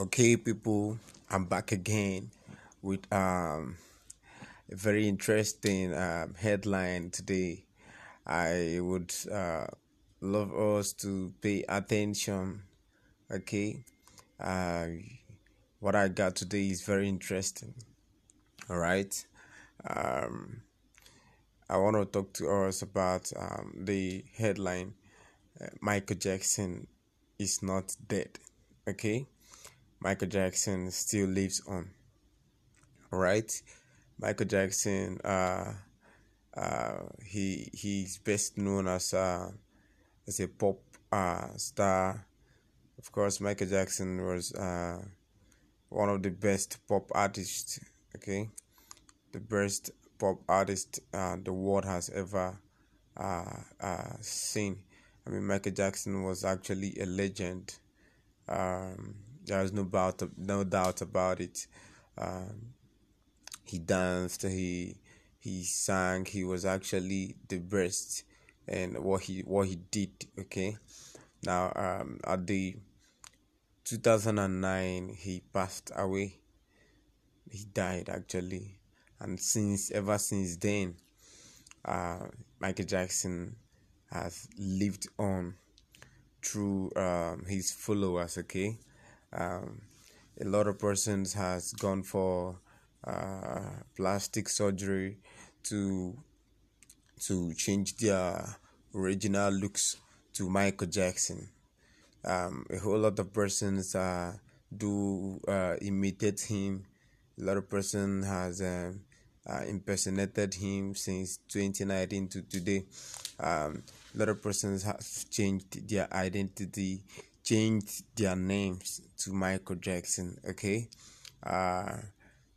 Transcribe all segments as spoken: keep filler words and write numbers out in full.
Okay, people, I'm back again with um, a very interesting um, headline today. I would uh, love us to pay attention. Okay, uh, what I got today is very interesting. All right, um, I want to talk to us about um, the headline. Uh, Michael Jackson is not dead. Okay. Michael Jackson still lives on. All right, Michael Jackson. Uh, uh, he he's best known as a as a pop uh, star. Of course, Michael Jackson was uh, one of the best pop artists. Okay, the best pop artist uh, the world has ever uh, uh, seen. I mean, Michael Jackson was actually a legend. Um, There was no doubt, no doubt about it. Um, he danced, he he sang. He was actually the best, and what he what he did. Okay, now um, at the two thousand nine, he passed away. He died actually, and since ever since then, uh, Michael Jackson has lived on through um, his followers. Okay. Um, a lot of persons has gone for uh, plastic surgery to to change their original looks to Michael Jackson. Um, a whole lot of persons uh, do uh, imitate him. A lot of person has um, uh, impersonated him since twenty nineteen to today. Um, a lot of persons have changed their identity, changed their names to Michael Jackson. Okay, uh,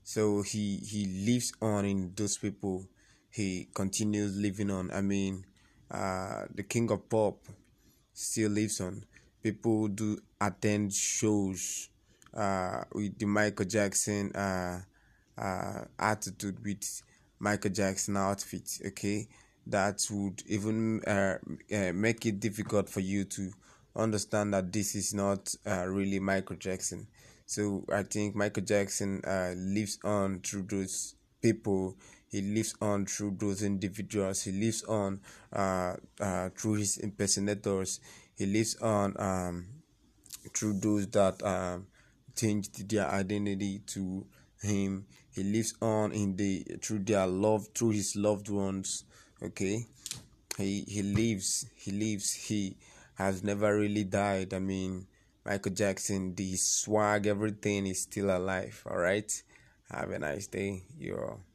so he he lives on in those people. He continues living on. I mean, uh, the king of pop still lives on. People do attend shows uh, with the Michael Jackson uh, uh, attitude, with Michael Jackson outfit. Okay, that would even uh, uh, make it difficult for you to understand that this is not uh, really Michael Jackson. So I think Michael Jackson uh, lives on through those people. He lives on through those individuals. He lives on uh, uh, through his impersonators. He lives on um, through those that um, changed their identity to him. He lives on in the through their love, through his loved ones. Okay, he he lives. He lives. He. has never really died. I mean, Michael Jackson, the swag, everything is still alive. All right. Have a nice day. You're